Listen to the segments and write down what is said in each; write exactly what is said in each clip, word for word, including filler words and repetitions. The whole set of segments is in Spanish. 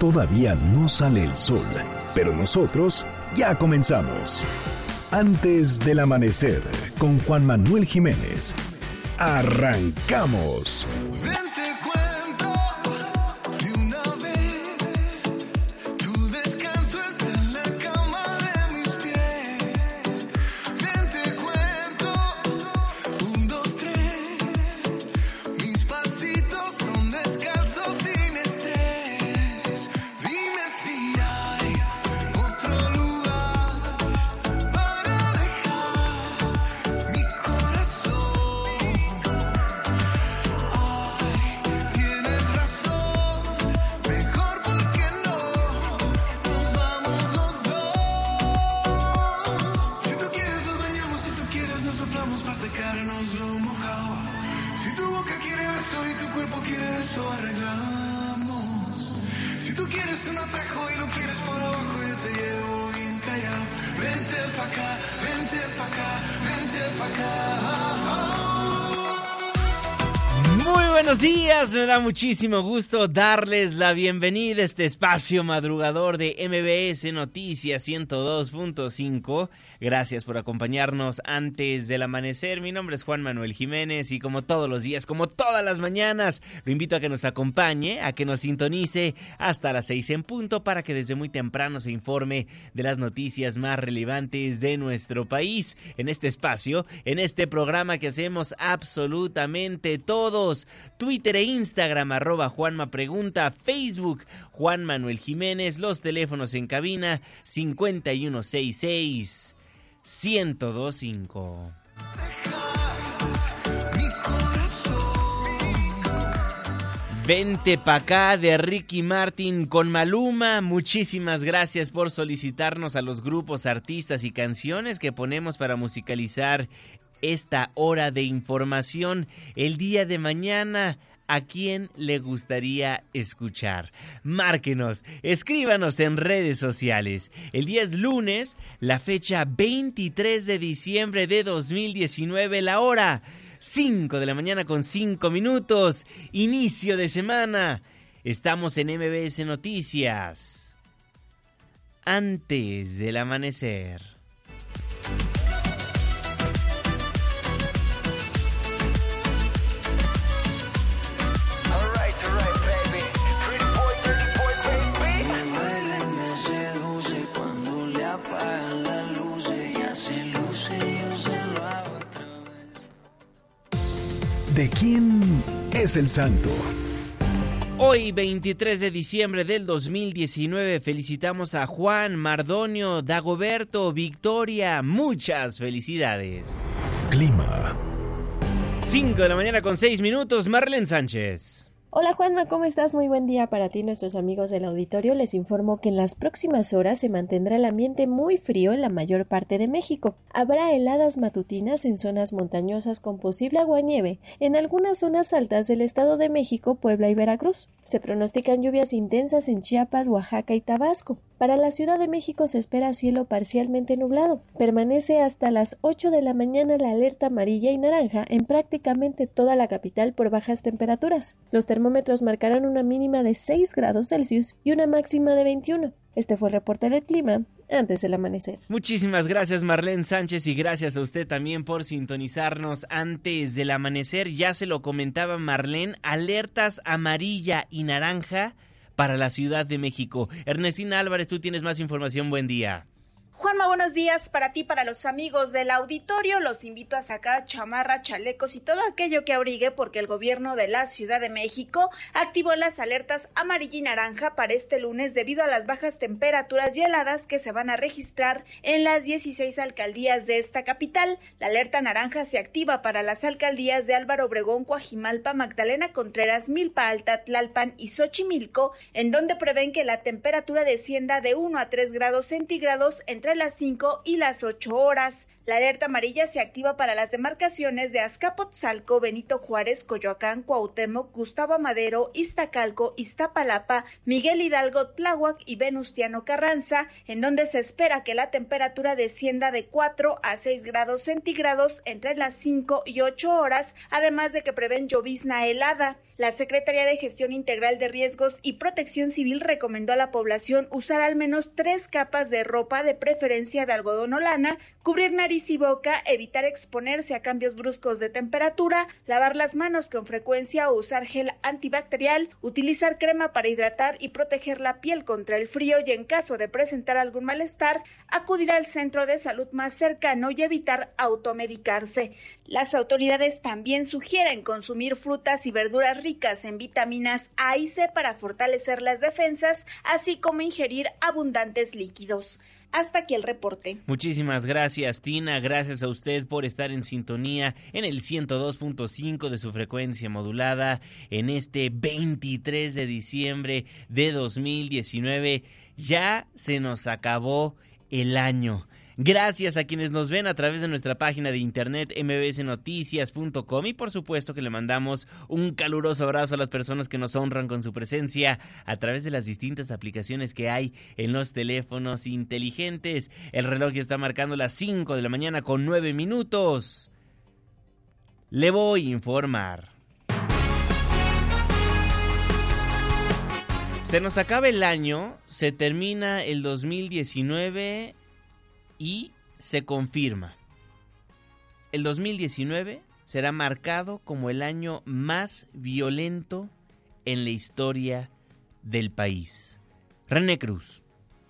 Todavía no sale el sol, pero nosotros ya comenzamos. Antes del amanecer, con Juan Manuel Jiménez. ¡Arrancamos! Me da muchísimo gusto darles la bienvenida a este espacio madrugador de M B S Noticias ciento dos punto cinco. Gracias por acompañarnos antes del amanecer. Mi nombre es Juan Manuel Jiménez y como todos los días, como todas las mañanas, lo invito a que nos acompañe, a que nos sintonice hasta las seis en punto para que desde muy temprano se informe de las noticias más relevantes de nuestro país. En este espacio, en este programa que hacemos absolutamente todos, Twitter e Instagram, arroba Juanma Pregunta, Facebook, Juan Manuel Jiménez, los teléfonos en cabina, cincuenta y uno sesenta y seis. ciento dos punto cinco. Vente pa' acá de Ricky Martin con Maluma. Muchísimas gracias por solicitarnos a los grupos, artistas y canciones que ponemos para musicalizar esta hora de información. El día de mañana, ¿a quién le gustaría escuchar? Márquenos, escríbanos en redes sociales. El día es lunes, la fecha veintitrés de diciembre de dos mil diecinueve, la hora cinco de la mañana con cinco minutos, inicio de semana. Estamos en M B S Noticias. Antes del amanecer. ¿De quién es el santo? Hoy, veintitrés de diciembre del dos mil diecinueve, felicitamos a Juan, Mardonio, Dagoberto, Victoria. Muchas felicidades. Clima. cinco de la mañana con seis minutos, Marlene Sánchez. Hola Juanma, ¿cómo estás? Muy buen día para ti, nuestros amigos del auditorio. Les informo que en las próximas horas se mantendrá el ambiente muy frío en la mayor parte de México. Habrá heladas matutinas en zonas montañosas con posible aguanieve en algunas zonas altas del Estado de México, Puebla y Veracruz. Se pronostican lluvias intensas en Chiapas, Oaxaca y Tabasco. Para la Ciudad de México se espera cielo parcialmente nublado. Permanece hasta las ocho de la mañana la alerta amarilla y naranja en prácticamente toda la capital por bajas temperaturas. Los termómetros marcarán una mínima de seis grados Celsius y una máxima de veintiuno. Este fue el reporte del clima antes del amanecer. Muchísimas gracias Marlene Sánchez y gracias a usted también por sintonizarnos antes del amanecer. Ya se lo comentaba Marlene, alertas amarilla y naranja para la Ciudad de México. Ernestina Álvarez, tú tienes más información. Buen día. Juanma, buenos días para ti, para los amigos del auditorio. Los invito a sacar chamarra, chalecos y todo aquello que abrigue porque el gobierno de la Ciudad de México activó las alertas amarilla y naranja para este lunes debido a las bajas temperaturas y heladas que se van a registrar en las dieciséis alcaldías de esta capital. La alerta naranja se activa para las alcaldías de Álvaro Obregón, Coajimalpa, Magdalena Contreras, Milpa Alta, Tlalpan y Xochimilco, en donde prevén que la temperatura descienda de uno a tres grados centígrados entre entre las cinco y las ocho horas. La alerta amarilla se activa para las demarcaciones de Azcapotzalco, Benito Juárez, Coyoacán, Cuauhtémoc, Gustavo Madero, Iztacalco, Iztapalapa, Miguel Hidalgo, Tláhuac y Venustiano Carranza, en donde se espera que la temperatura descienda de cuatro a seis grados centígrados entre las cinco y ocho horas, además de que prevén llovizna helada. La Secretaría de Gestión Integral de Riesgos y Protección Civil recomendó a la población usar al menos tres capas de ropa, de preferencia de algodón o lana, cubrir nariz y boca, evitar exponerse a cambios bruscos de temperatura, lavar las manos con frecuencia o usar gel antibacterial, utilizar crema para hidratar y proteger la piel contra el frío y, en caso de presentar algún malestar, acudir al centro de salud más cercano y evitar automedicarse. Las autoridades también sugieren consumir frutas y verduras ricas en vitaminas A y C para fortalecer las defensas, así como ingerir abundantes líquidos. Hasta aquí el reporte. Muchísimas gracias, Tina. Gracias a usted por estar en sintonía en el ciento dos punto cinco de su frecuencia modulada en este veintitrés de diciembre de dos mil diecinueve. Ya se nos acabó el año. Gracias a quienes nos ven a través de nuestra página de internet m b s noticias punto com y por supuesto que le mandamos un caluroso abrazo a las personas que nos honran con su presencia a través de las distintas aplicaciones que hay en los teléfonos inteligentes. El reloj está marcando las cinco de la mañana con nueve minutos. Le voy a informar. Se nos acaba el año, se termina el dos mil diecinueve... y se confirma. El dos mil diecinueve será marcado como el año más violento en la historia del país. René Cruz.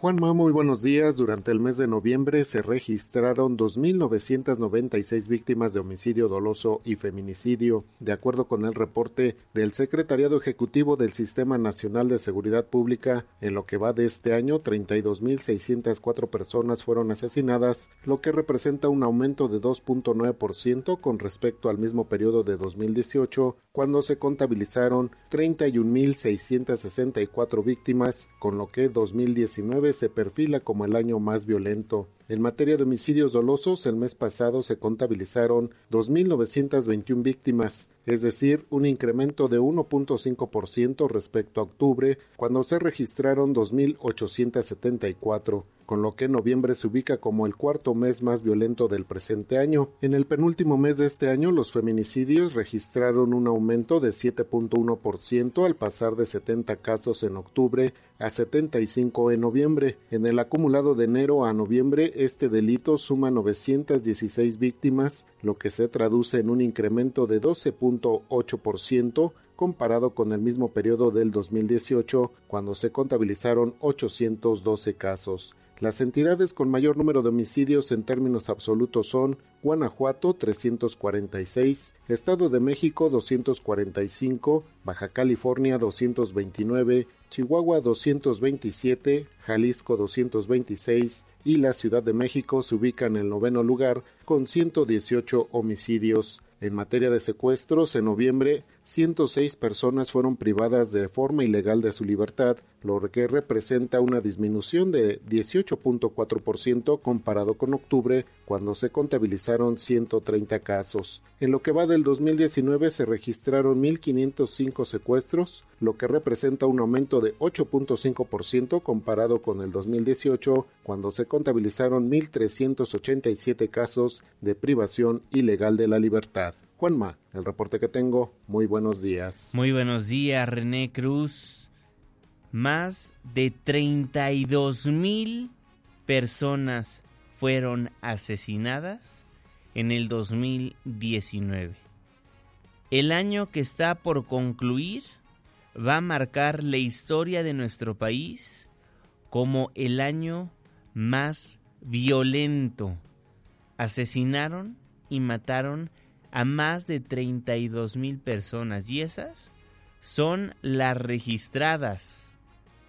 Juanma, muy buenos días. Durante el mes de noviembre se registraron dos mil novecientas noventa y seis víctimas de homicidio doloso y feminicidio, de acuerdo con el reporte del Secretariado Ejecutivo del Sistema Nacional de Seguridad Pública. En lo que va de este año, treinta y dos mil seiscientas cuatro personas fueron asesinadas, lo que representa un aumento de dos punto nueve por ciento con respecto al mismo periodo de dos mil dieciocho, cuando se contabilizaron treinta y un mil seiscientas sesenta y cuatro víctimas, con lo que dos mil diecinueve se perfila como el año más violento. En materia de homicidios dolosos, el mes pasado se contabilizaron dos mil novecientas veintiuno víctimas, es decir, un incremento de uno punto cinco por ciento respecto a octubre, cuando se registraron dos mil ochocientas setenta y cuatro, con lo que noviembre se ubica como el cuarto mes más violento del presente año. En el penúltimo mes de este año, los feminicidios registraron un aumento de siete punto uno por ciento al pasar de setenta casos en octubre a setenta y cinco en noviembre. En el acumulado de enero a noviembre, este delito suma novecientas dieciséis víctimas, lo que se traduce en un incremento de doce punto ocho por ciento comparado con el mismo periodo del dos mil dieciocho, cuando se contabilizaron ochocientos doce casos. Las entidades con mayor número de homicidios en términos absolutos son Guanajuato trescientos cuarenta y seis, Estado de México doscientos cuarenta y cinco, Baja California doscientos veintinueve, Chihuahua doscientos veintisiete, Jalisco doscientos veintiséis y la Ciudad de México se ubica en el noveno lugar con ciento dieciocho homicidios. En materia de secuestros, en noviembre, ciento seis personas fueron privadas de forma ilegal de su libertad, lo que representa una disminución de dieciocho punto cuatro por ciento comparado con octubre, cuando se contabilizaron ciento treinta casos. En lo que va del dos mil diecinueve se registraron mil quinientos cinco secuestros, lo que representa un aumento de ocho punto cinco por ciento comparado con el dos mil dieciocho, cuando se contabilizaron mil trescientos ochenta y siete casos de privación ilegal de la libertad. Juanma, el reporte que tengo. Muy buenos días. Muy buenos días, René Cruz. Más de treinta y dos mil personas fueron asesinadas en el dos mil diecinueve. El año que está por concluir va a marcar la historia de nuestro país como el año más violento. Asesinaron y mataron a más de treinta y dos mil personas, y esas son las registradas.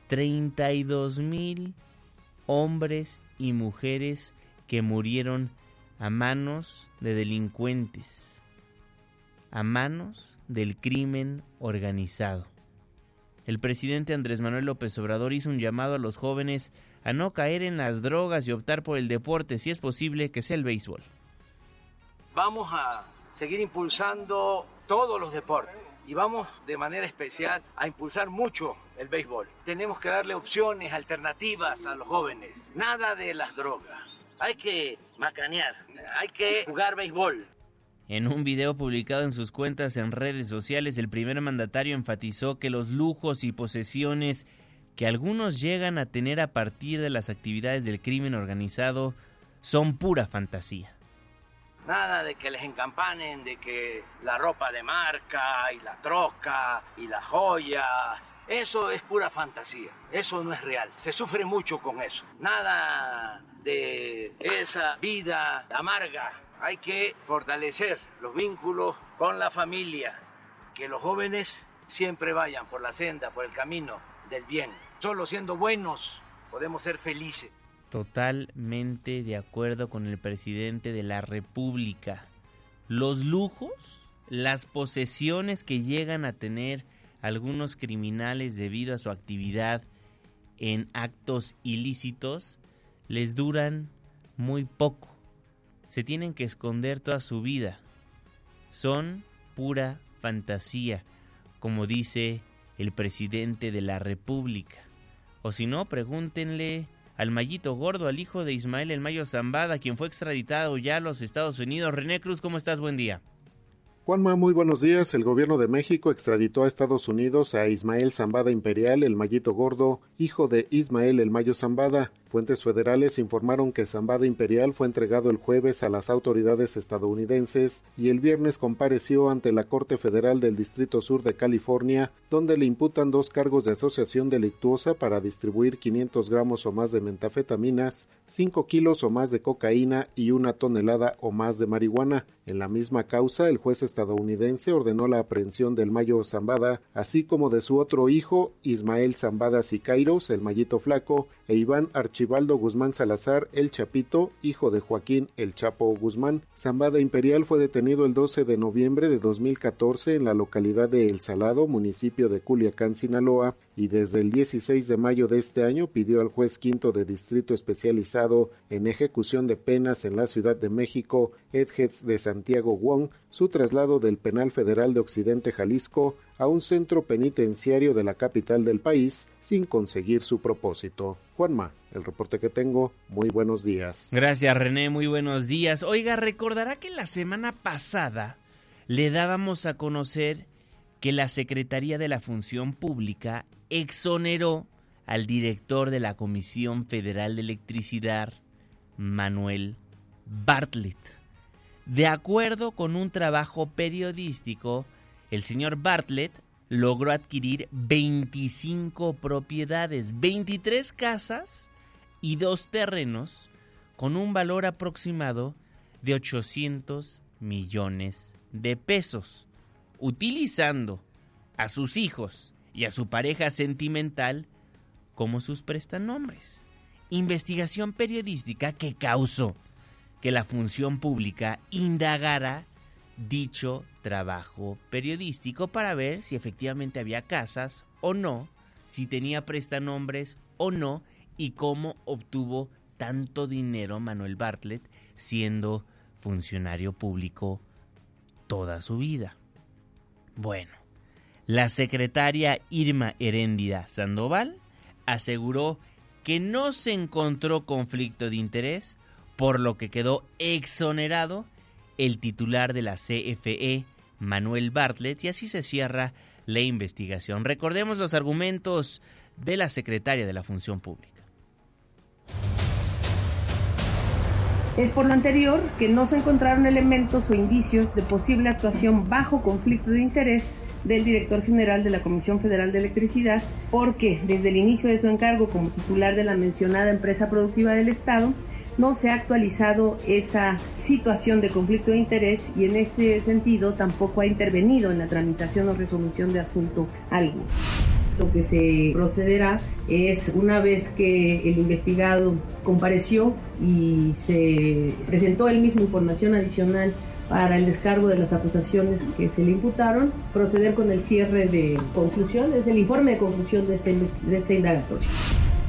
treinta y dos mil hombres y mujeres que murieron a manos de delincuentes, a manos del crimen organizado. el presidente Andrés Manuel López Obrador hizo un llamado a los jóvenes a no caer en las drogas y optar por el deporte, si es posible, que sea el béisbol. Vamos a seguir impulsando todos los deportes y vamos de manera especial a impulsar mucho el béisbol. Tenemos que darle opciones, alternativas a los jóvenes. Nada de las drogas. Hay que macanear, hay que jugar béisbol. En un video publicado en sus cuentas en redes sociales, el primer mandatario enfatizó que los lujos y posesiones que algunos llegan a tener a partir de las actividades del crimen organizado son pura fantasía. Nada de que les encampanen, de que la ropa de marca y la troca y las joyas, eso es pura fantasía, eso no es real, se sufre mucho con eso. Nada de esa vida amarga, hay que fortalecer los vínculos con la familia, que los jóvenes siempre vayan por la senda, por el camino del bien. Solo siendo buenos podemos ser felices. Totalmente de acuerdo con el presidente de la República. Los lujos, las posesiones que llegan a tener algunos criminales debido a su actividad en actos ilícitos, les duran muy poco. Se tienen que esconder toda su vida. Son pura fantasía, como dice el presidente de la República. O si no, pregúntenle al Mayito Gordo, al hijo de Ismael El Mayo Zambada, quien fue extraditado ya a los Estados Unidos. René Cruz, ¿cómo estás? Buen día. Juanma, muy buenos días. El gobierno de México extraditó a Estados Unidos a Ismael Zambada Imperial, el Mayito Gordo, hijo de Ismael El Mayo Zambada. Fuentes federales informaron que Zambada Imperial fue entregado el jueves a las autoridades estadounidenses y el viernes compareció ante la Corte Federal del Distrito Sur de California, donde le imputan dos cargos de asociación delictuosa para distribuir quinientos gramos o más de metanfetaminas, cinco kilos o más de cocaína y una tonelada o más de marihuana. En la misma causa, el juez estadounidense ordenó la aprehensión del Mayo Zambada, así como de su otro hijo, Ismael Zambada Sicairos, el Mayito Flaco, e Iván Archibaldo Guzmán Salazar, el Chapito, hijo de Joaquín El Chapo Guzmán. Zambada Imperial fue detenido el doce de noviembre de dos mil catorce en la localidad de El Salado, municipio de Culiacán, Sinaloa, y desde el dieciséis de mayo de este año pidió al juez quinto de distrito especializado en ejecución de penas en la Ciudad de México, Edgets de Santiago Wong, su traslado del Penal Federal de Occidente, Jalisco, a un centro penitenciario de la capital del país, sin conseguir su propósito. Juanma, el reporte que tengo, muy buenos días. Gracias, René, muy buenos días. Oiga, recordará que la semana pasada le dábamos a conocer que la Secretaría de la Función Pública exoneró al director de la Comisión Federal de Electricidad, Manuel Bartlett. De acuerdo con un trabajo periodístico, el señor Bartlett logró adquirir veinticinco propiedades, veintitrés casas y dos terrenos con un valor aproximado de ochocientos millones de pesos, utilizando a sus hijos y a su pareja sentimental como sus prestanombres. Investigación periodística que causó que la función pública indagara dicho trabajo periodístico para ver si efectivamente había casas o no, si tenía prestanombres o no, y cómo obtuvo tanto dinero Manuel Bartlett siendo funcionario público toda su vida. Bueno, la secretaria Irma Eréndira Sandoval aseguró que no se encontró conflicto de interés, por lo que quedó exonerado el titular de la C F E, Manuel Bartlett, y así se cierra la investigación. Recordemos los argumentos de la secretaria de la Función Pública. Es por lo anterior que no se encontraron elementos o indicios de posible actuación bajo conflicto de interés del director general de la Comisión Federal de Electricidad, porque desde el inicio de su encargo como titular de la mencionada empresa productiva del Estado, no se ha actualizado esa situación de conflicto de interés y en ese sentido tampoco ha intervenido en la tramitación o resolución de asunto alguno. Lo que se procederá es, una vez que el investigado compareció y se presentó él mismo información adicional para el descargo de las acusaciones que se le imputaron, proceder con el cierre de conclusión, es el informe de conclusión de este, de este indagatorio.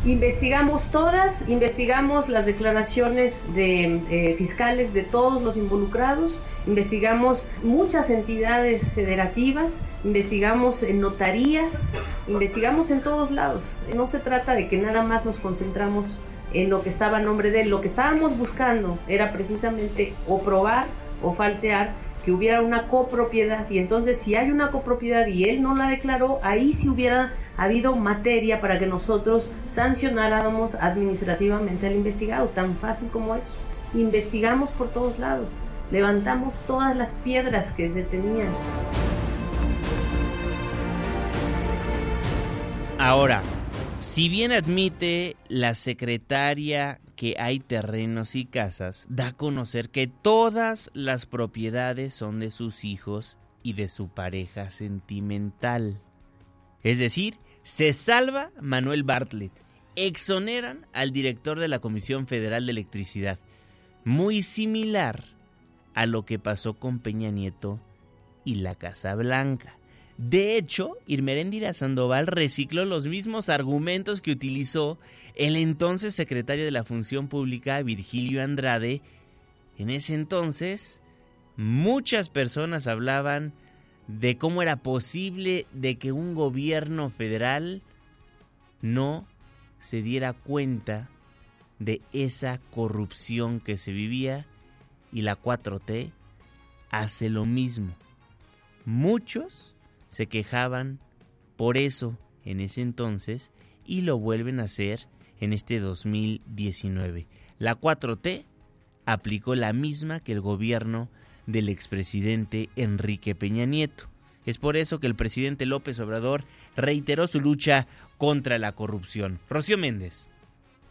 Investigamos todas, investigamos las declaraciones de eh, fiscales de todos los involucrados, investigamos muchas entidades federativas, investigamos en notarías, investigamos en todos lados. No se trata de que nada más nos concentramos en lo que estaba a nombre de él. Lo que estábamos buscando era precisamente o probar o falsear que hubiera una copropiedad, y entonces si hay una copropiedad y él no la declaró, ahí sí hubiera habido materia para que nosotros sancionáramos administrativamente al investigado, tan fácil como eso. Investigamos por todos lados, levantamos todas las piedras que se tenían. Ahora, si bien admite la secretaria que hay terrenos y casas, da a conocer que todas las propiedades son de sus hijos y de su pareja sentimental. Es decir, se salva Manuel Bartlett. Exoneran al director de la Comisión Federal de Electricidad. Muy similar a lo que pasó con Peña Nieto y la Casa Blanca. De hecho, Irma Eréndira Sandoval recicló los mismos argumentos que utilizó el entonces secretario de la Función Pública, Virgilio Andrade. En ese entonces, muchas personas hablaban de cómo era posible de que un gobierno federal no se diera cuenta de esa corrupción que se vivía, y la cuatro T hace lo mismo. Muchos se quejaban por eso en ese entonces y lo vuelven a hacer en este dos mil diecinueve. La cuatro T aplicó la misma que el gobierno del expresidente Enrique Peña Nieto. Es por eso que el presidente López Obrador reiteró su lucha contra la corrupción. Rocío Méndez.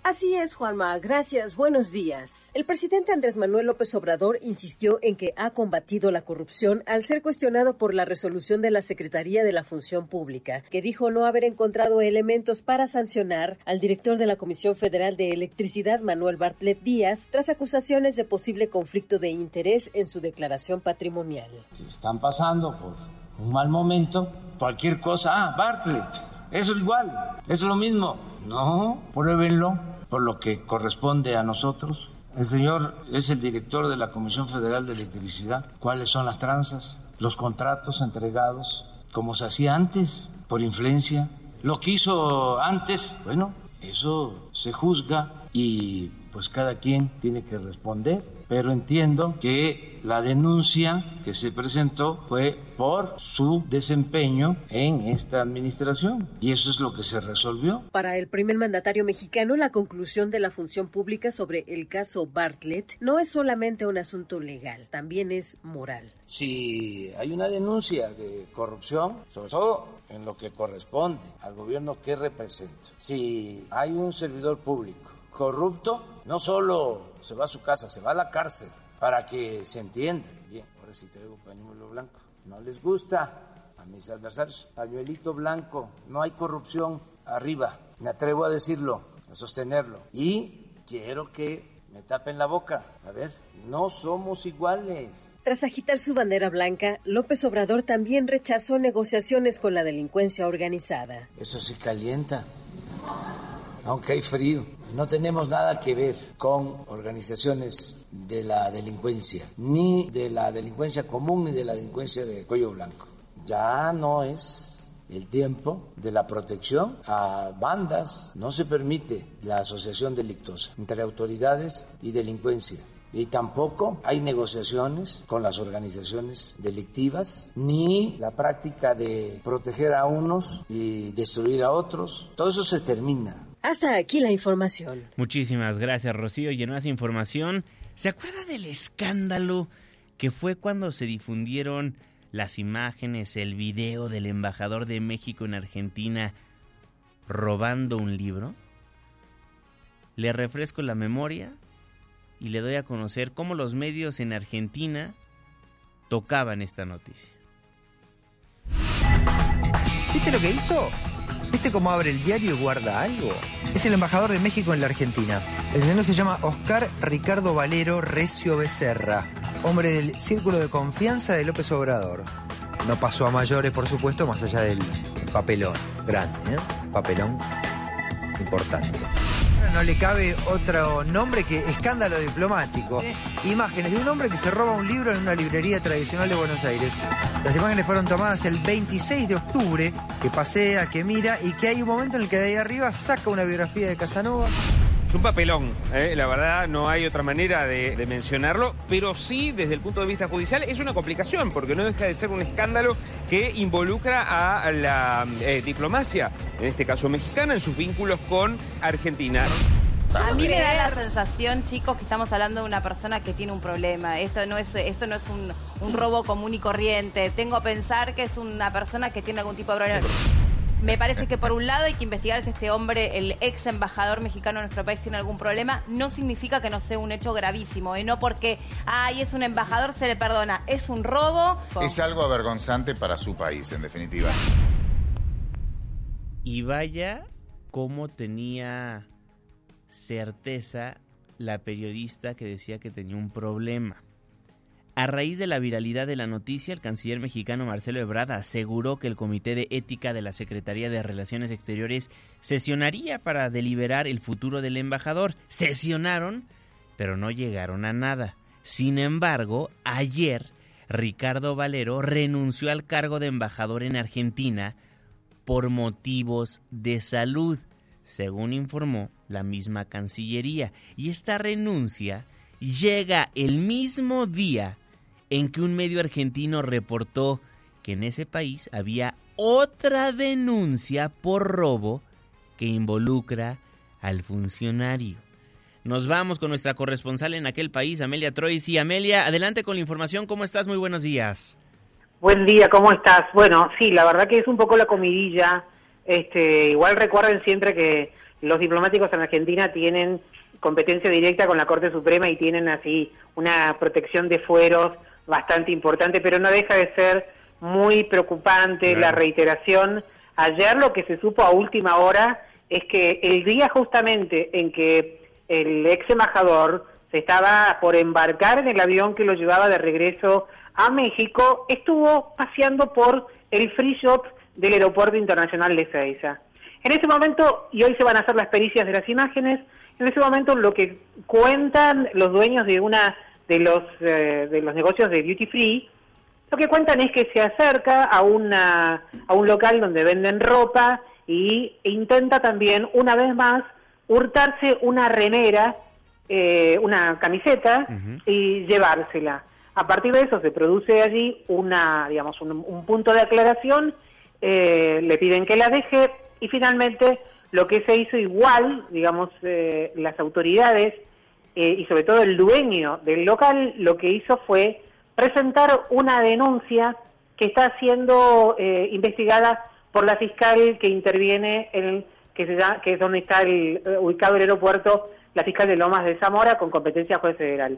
Así es, Juanma. Gracias. Buenos días. El presidente Andrés Manuel López Obrador insistió en que ha combatido la corrupción al ser cuestionado por la resolución de la Secretaría de la Función Pública, que dijo no haber encontrado elementos para sancionar al director de la Comisión Federal de Electricidad, Manuel Bartlett Díaz, tras acusaciones de posible conflicto de interés en su declaración patrimonial. Están pasando por un mal momento. Cualquier cosa. Ah, Bartlett. Eso igual. Es lo mismo. No, pruébenlo. Por lo que corresponde a nosotros, el señor es el director de la Comisión Federal de Electricidad. ¿Cuáles son las tranzas? Los contratos entregados, como se hacía antes, por influencia. Lo que hizo antes, bueno, eso se juzga y pues cada quien tiene que responder. Pero entiendo que la denuncia que se presentó fue por su desempeño en esta administración, y eso es lo que se resolvió. Para el primer mandatario mexicano, la conclusión de la función pública sobre el caso Bartlett no es solamente un asunto legal, también es moral. Si hay una denuncia de corrupción, sobre todo en lo que corresponde al gobierno que represento, si hay un servidor público corrupto, no solo se va a su casa, se va a la cárcel, para que se entienda. Bien, ahora sí traigo pañuelo blanco. No les gusta a mis adversarios. Pañuelito blanco, no hay corrupción arriba. Me atrevo a decirlo, a sostenerlo. Y quiero que me tapen la boca. A ver, no somos iguales. Tras agitar su bandera blanca, López Obrador también rechazó negociaciones con la delincuencia organizada. Eso sí calienta, aunque hay frío. No tenemos nada que ver con organizaciones de la delincuencia, ni de la delincuencia común, ni de la delincuencia de cuello blanco. Ya no es el tiempo de la protección a bandas. No se permite la asociación delictosa entre autoridades y delincuencia. Y tampoco hay negociaciones con las organizaciones delictivas, ni la práctica de proteger a unos y destruir a otros. Todo eso se termina. Hasta aquí la información. Muchísimas gracias, Rocío. Y en más información, ¿se acuerda del escándalo que fue cuando se difundieron las imágenes, el video del embajador de México en Argentina robando un libro? Le refresco la memoria y le doy a conocer cómo los medios en Argentina tocaban esta noticia. ¿Viste lo que hizo? ¿Viste cómo abre el diario y guarda algo? Es el embajador de México en la Argentina. El señor se llama Oscar Ricardo Valero Recio Becerra. hombre del círculo de confianza de López Obrador. No pasó a mayores, por supuesto, más allá del papelón grande, ¿eh? Papelón importante. No le cabe otro nombre que escándalo diplomático. Imágenes de un hombre que se roba un libro en una librería tradicional de Buenos Aires. Las imágenes fueron tomadas el veintiséis de octubre, que pasea, que mira, y que hay un momento en el que de ahí arriba saca una biografía de Casanova. Es un papelón, eh, la verdad no hay otra manera de, de mencionarlo, pero sí desde el punto de vista judicial es una complicación, porque no deja de ser un escándalo que involucra a la eh, diplomacia, en este caso mexicana, en sus vínculos con Argentina. A mí me da la sensación, chicos, que estamos hablando de una persona que tiene un problema. Esto no es, esto no es un, un robo común y corriente. Tengo que pensar que es una persona que tiene algún tipo de problema. Me parece que por un lado hay que investigar si este hombre, el ex embajador mexicano en nuestro país, tiene algún problema. No significa que no sea un hecho gravísimo, ¿eh? No porque, ay, es un embajador, se le perdona. Es un robo. Es algo avergonzante para su país, en definitiva. Y vaya cómo tenía certeza la periodista que decía que tenía un problema. A raíz de la viralidad de la noticia, el canciller mexicano Marcelo Ebrard aseguró que el Comité de Ética de la Secretaría de Relaciones Exteriores sesionaría para deliberar el futuro del embajador. Sesionaron, pero no llegaron a nada. Sin embargo, ayer Ricardo Valero renunció al cargo de embajador en Argentina por motivos de salud, según informó la misma Cancillería. Y esta renuncia llega el mismo día en que un medio argentino reportó que en ese país había otra denuncia por robo que involucra al funcionario. Nos vamos con nuestra corresponsal en aquel país, Amelia Troisi. Amelia, adelante con la información. ¿Cómo estás? Muy buenos días. Buen día, ¿cómo estás? Bueno, sí, la verdad que es un poco la comidilla. Este, igual recuerden siempre que los diplomáticos en Argentina tienen competencia directa con la Corte Suprema y tienen así una protección de fueros bastante importante, pero no deja de ser muy preocupante claro. La reiteración. Ayer lo que se supo a última hora es que el día justamente en que el ex embajador se estaba por embarcar en el avión que lo llevaba de regreso a México, estuvo paseando por el free shop del Aeropuerto Internacional de Ezeiza. En ese momento, y hoy se van a hacer las pericias de las imágenes, en ese momento lo que cuentan los dueños de una de los eh, de los negocios de duty free, lo que cuentan es que se acerca a una a un local donde venden ropa y e intenta también una vez más hurtarse una remera, eh, una camiseta uh-huh. y llevársela. A partir de eso se produce allí una, digamos, un, un punto de aclaración, eh, le piden que la deje y finalmente lo que se hizo igual, digamos, eh, las autoridades eh, y sobre todo el dueño del local, lo que hizo fue presentar una denuncia que está siendo eh, investigada por la fiscal que interviene, en, que, se da, que es donde está el, eh, ubicado el aeropuerto, la fiscal de Lomas de Zamora, con competencia juez federal.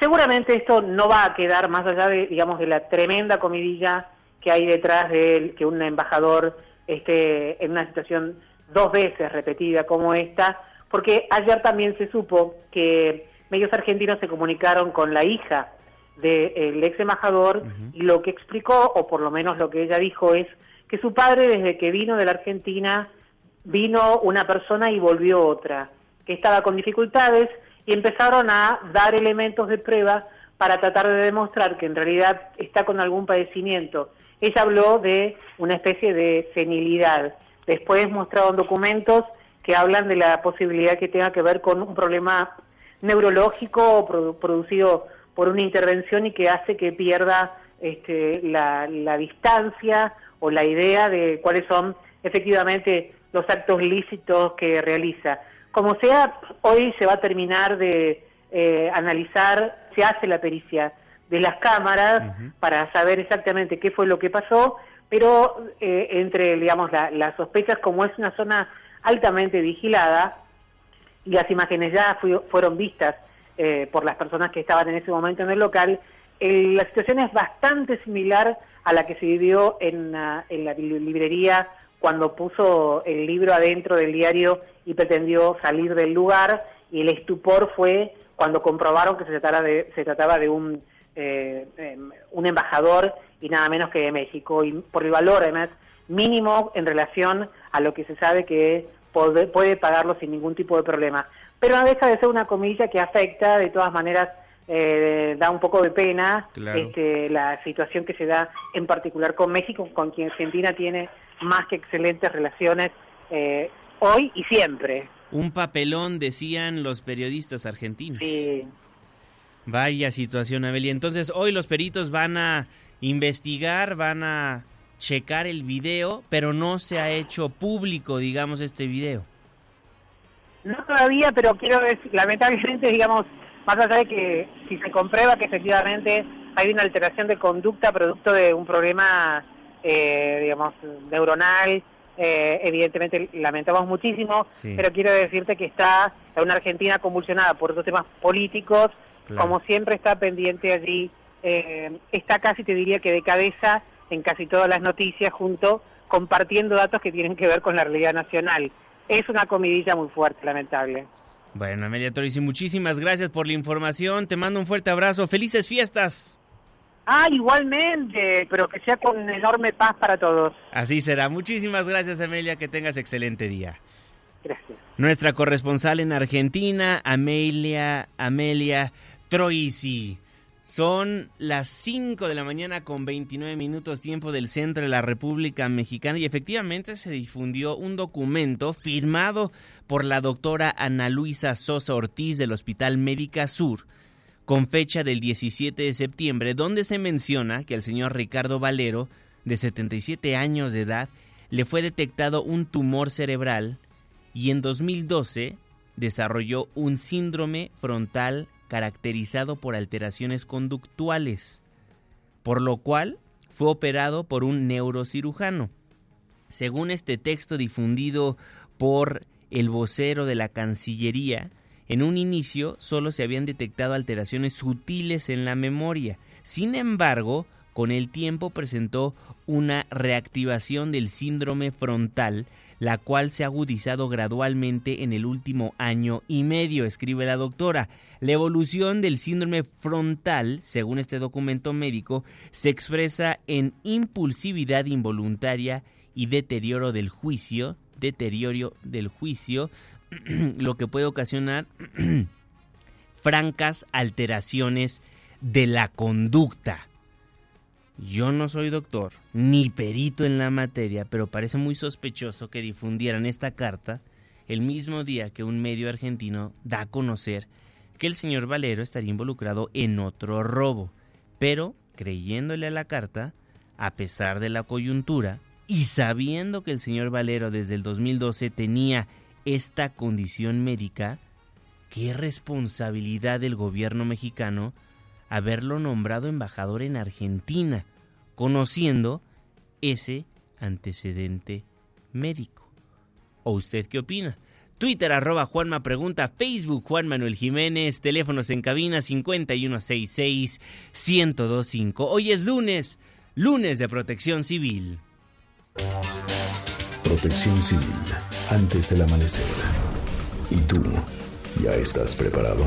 Seguramente esto no va a quedar más allá de, digamos, de la tremenda comidilla que hay detrás de él, que un embajador esté en una situación dos veces repetida como esta, porque ayer también se supo que medios argentinos se comunicaron con la hija del ex embajador uh-huh. y lo que explicó, o por lo menos lo que ella dijo, es que su padre desde que vino de la Argentina vino una persona y volvió otra, que estaba con dificultades y empezaron a dar elementos de prueba para tratar de demostrar que en realidad está con algún padecimiento. Ella habló de una especie de senilidad. Después mostraron documentos que hablan de la posibilidad que tenga que ver con un problema neurológico produ- producido por una intervención y que hace que pierda este, la, la distancia o la idea de cuáles son efectivamente los actos lícitos que realiza. Como sea, hoy se va a terminar de eh, analizar, se hace la pericia de las cámaras uh-huh. para saber exactamente qué fue lo que pasó. Pero eh, entre, digamos, la, las sospechas, como es una zona altamente vigilada, y las imágenes ya fui, fueron vistas eh, por las personas que estaban en ese momento en el local, eh, la situación es bastante similar a la que se vivió en, uh, en la librería cuando puso el libro adentro del diario y pretendió salir del lugar, y el estupor fue cuando comprobaron que se trataba de, se trataba de un eh, eh, un embajador y nada menos que de México, y por el valor además mínimo en relación a lo que se sabe que puede, puede pagarlo sin ningún tipo de problema. Pero no deja de ser una comilla que afecta, de todas maneras eh, da un poco de pena, claro, este, la situación que se da en particular con México, con quien Argentina tiene más que excelentes relaciones eh, hoy y siempre. Un papelón, decían los periodistas argentinos. Sí. Vaya situación, Abel. Y entonces hoy los peritos van a investigar, van a checar el video, pero no se ha hecho público, digamos, este video. No todavía, pero quiero decir, lamentablemente, digamos, más allá de que si se comprueba que efectivamente hay una alteración de conducta producto de un problema, eh, digamos, neuronal, Eh, evidentemente lamentamos muchísimo, sí, pero quiero decirte que está una Argentina convulsionada por otros temas políticos, claro, como siempre está pendiente allí, eh, está casi te diría que de cabeza en casi todas las noticias, junto compartiendo datos que tienen que ver con la realidad nacional. Es una comidilla muy fuerte, lamentable. Bueno, Amelia Torres, muchísimas gracias por la información, te mando un fuerte abrazo, felices fiestas. Ah, igualmente, pero que sea con enorme paz para todos. Así será. Muchísimas gracias, Amelia, que tengas excelente día. Gracias. Nuestra corresponsal en Argentina, Amelia, Amelia Troisi. Son las cinco de la mañana con veintinueve minutos, tiempo del centro de la República Mexicana, y efectivamente se difundió un documento firmado por la doctora Ana Luisa Sosa Ortiz del Hospital Médica Sur, con fecha del diecisiete de septiembre, donde se menciona que al señor Ricardo Valero, de setenta y siete años de edad, le fue detectado un tumor cerebral y en dos mil doce desarrolló un síndrome frontal caracterizado por alteraciones conductuales, por lo cual fue operado por un neurocirujano. Según este texto difundido por el vocero de la Cancillería, en un inicio solo se habían detectado alteraciones sutiles en la memoria. Sin embargo, con el tiempo presentó una reactivación del síndrome frontal, la cual se ha agudizado gradualmente en el último año y medio, escribe la doctora. La evolución del síndrome frontal, según este documento médico, se expresa en impulsividad involuntaria y deterioro del juicio, deterioro del juicio, lo que puede ocasionar francas alteraciones de la conducta. Yo no soy doctor ni perito en la materia, pero parece muy sospechoso que difundieran esta carta el mismo día que un medio argentino da a conocer que el señor Valero estaría involucrado en otro robo. Pero, creyéndole a la carta, a pesar de la coyuntura y sabiendo que el señor Valero desde el dos mil doce tenía esta condición médica, ¿qué responsabilidad del gobierno mexicano haberlo nombrado embajador en Argentina, conociendo ese antecedente médico? ¿O usted qué opina? Twitter, arroba Juanma Pregunta, Facebook, Juan Manuel Jiménez, teléfonos en cabina cinco uno seis seis uno cero dos cinco. Hoy es lunes, lunes de Protección Civil. Protección Civil, antes del amanecer. ¿Y tú, ya estás preparado?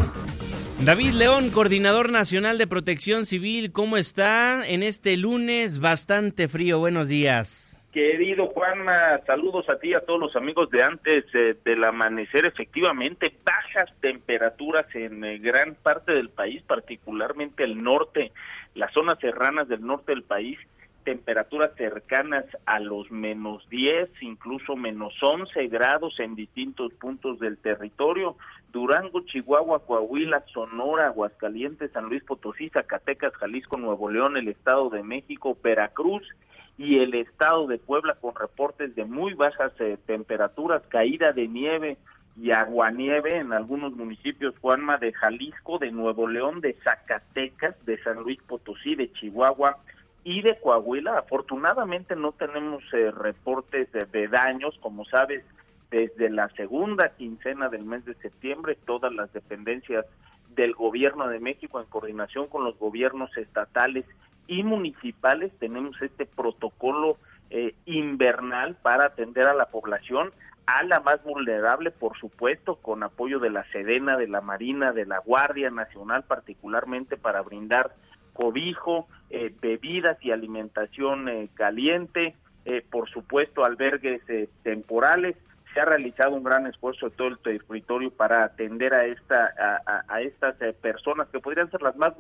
David León, Coordinador Nacional de Protección Civil, ¿cómo está en este lunes bastante frío? Buenos días. Querido Juanma, saludos a ti y a todos los amigos de antes eh, del amanecer. Efectivamente, bajas temperaturas en eh, gran parte del país, particularmente el norte, las zonas serranas del norte del país. Temperaturas cercanas a los menos diez, incluso menos once grados en distintos puntos del territorio. Durango, Chihuahua, Coahuila, Sonora, Aguascalientes, San Luis Potosí, Zacatecas, Jalisco, Nuevo León, el Estado de México, Veracruz y el Estado de Puebla, con reportes de muy bajas eh, temperaturas, caída de nieve y aguanieve en algunos municipios, Juanma, de Jalisco, de Nuevo León, de Zacatecas, de San Luis Potosí, de Chihuahua y de Coahuila. Afortunadamente no tenemos eh, reportes de, de daños. Como sabes, desde la segunda quincena del mes de septiembre, todas las dependencias del gobierno de México, en coordinación con los gobiernos estatales y municipales, tenemos este protocolo eh, invernal para atender a la población, a la más vulnerable, por supuesto, con apoyo de la Sedena, de la Marina, de la Guardia Nacional, particularmente para brindar cobijo, eh, bebidas y alimentación eh, caliente, eh, por supuesto albergues eh, temporales. Se ha realizado un gran esfuerzo en todo el territorio para atender a esta a, a, a estas eh, personas que podrían ser las más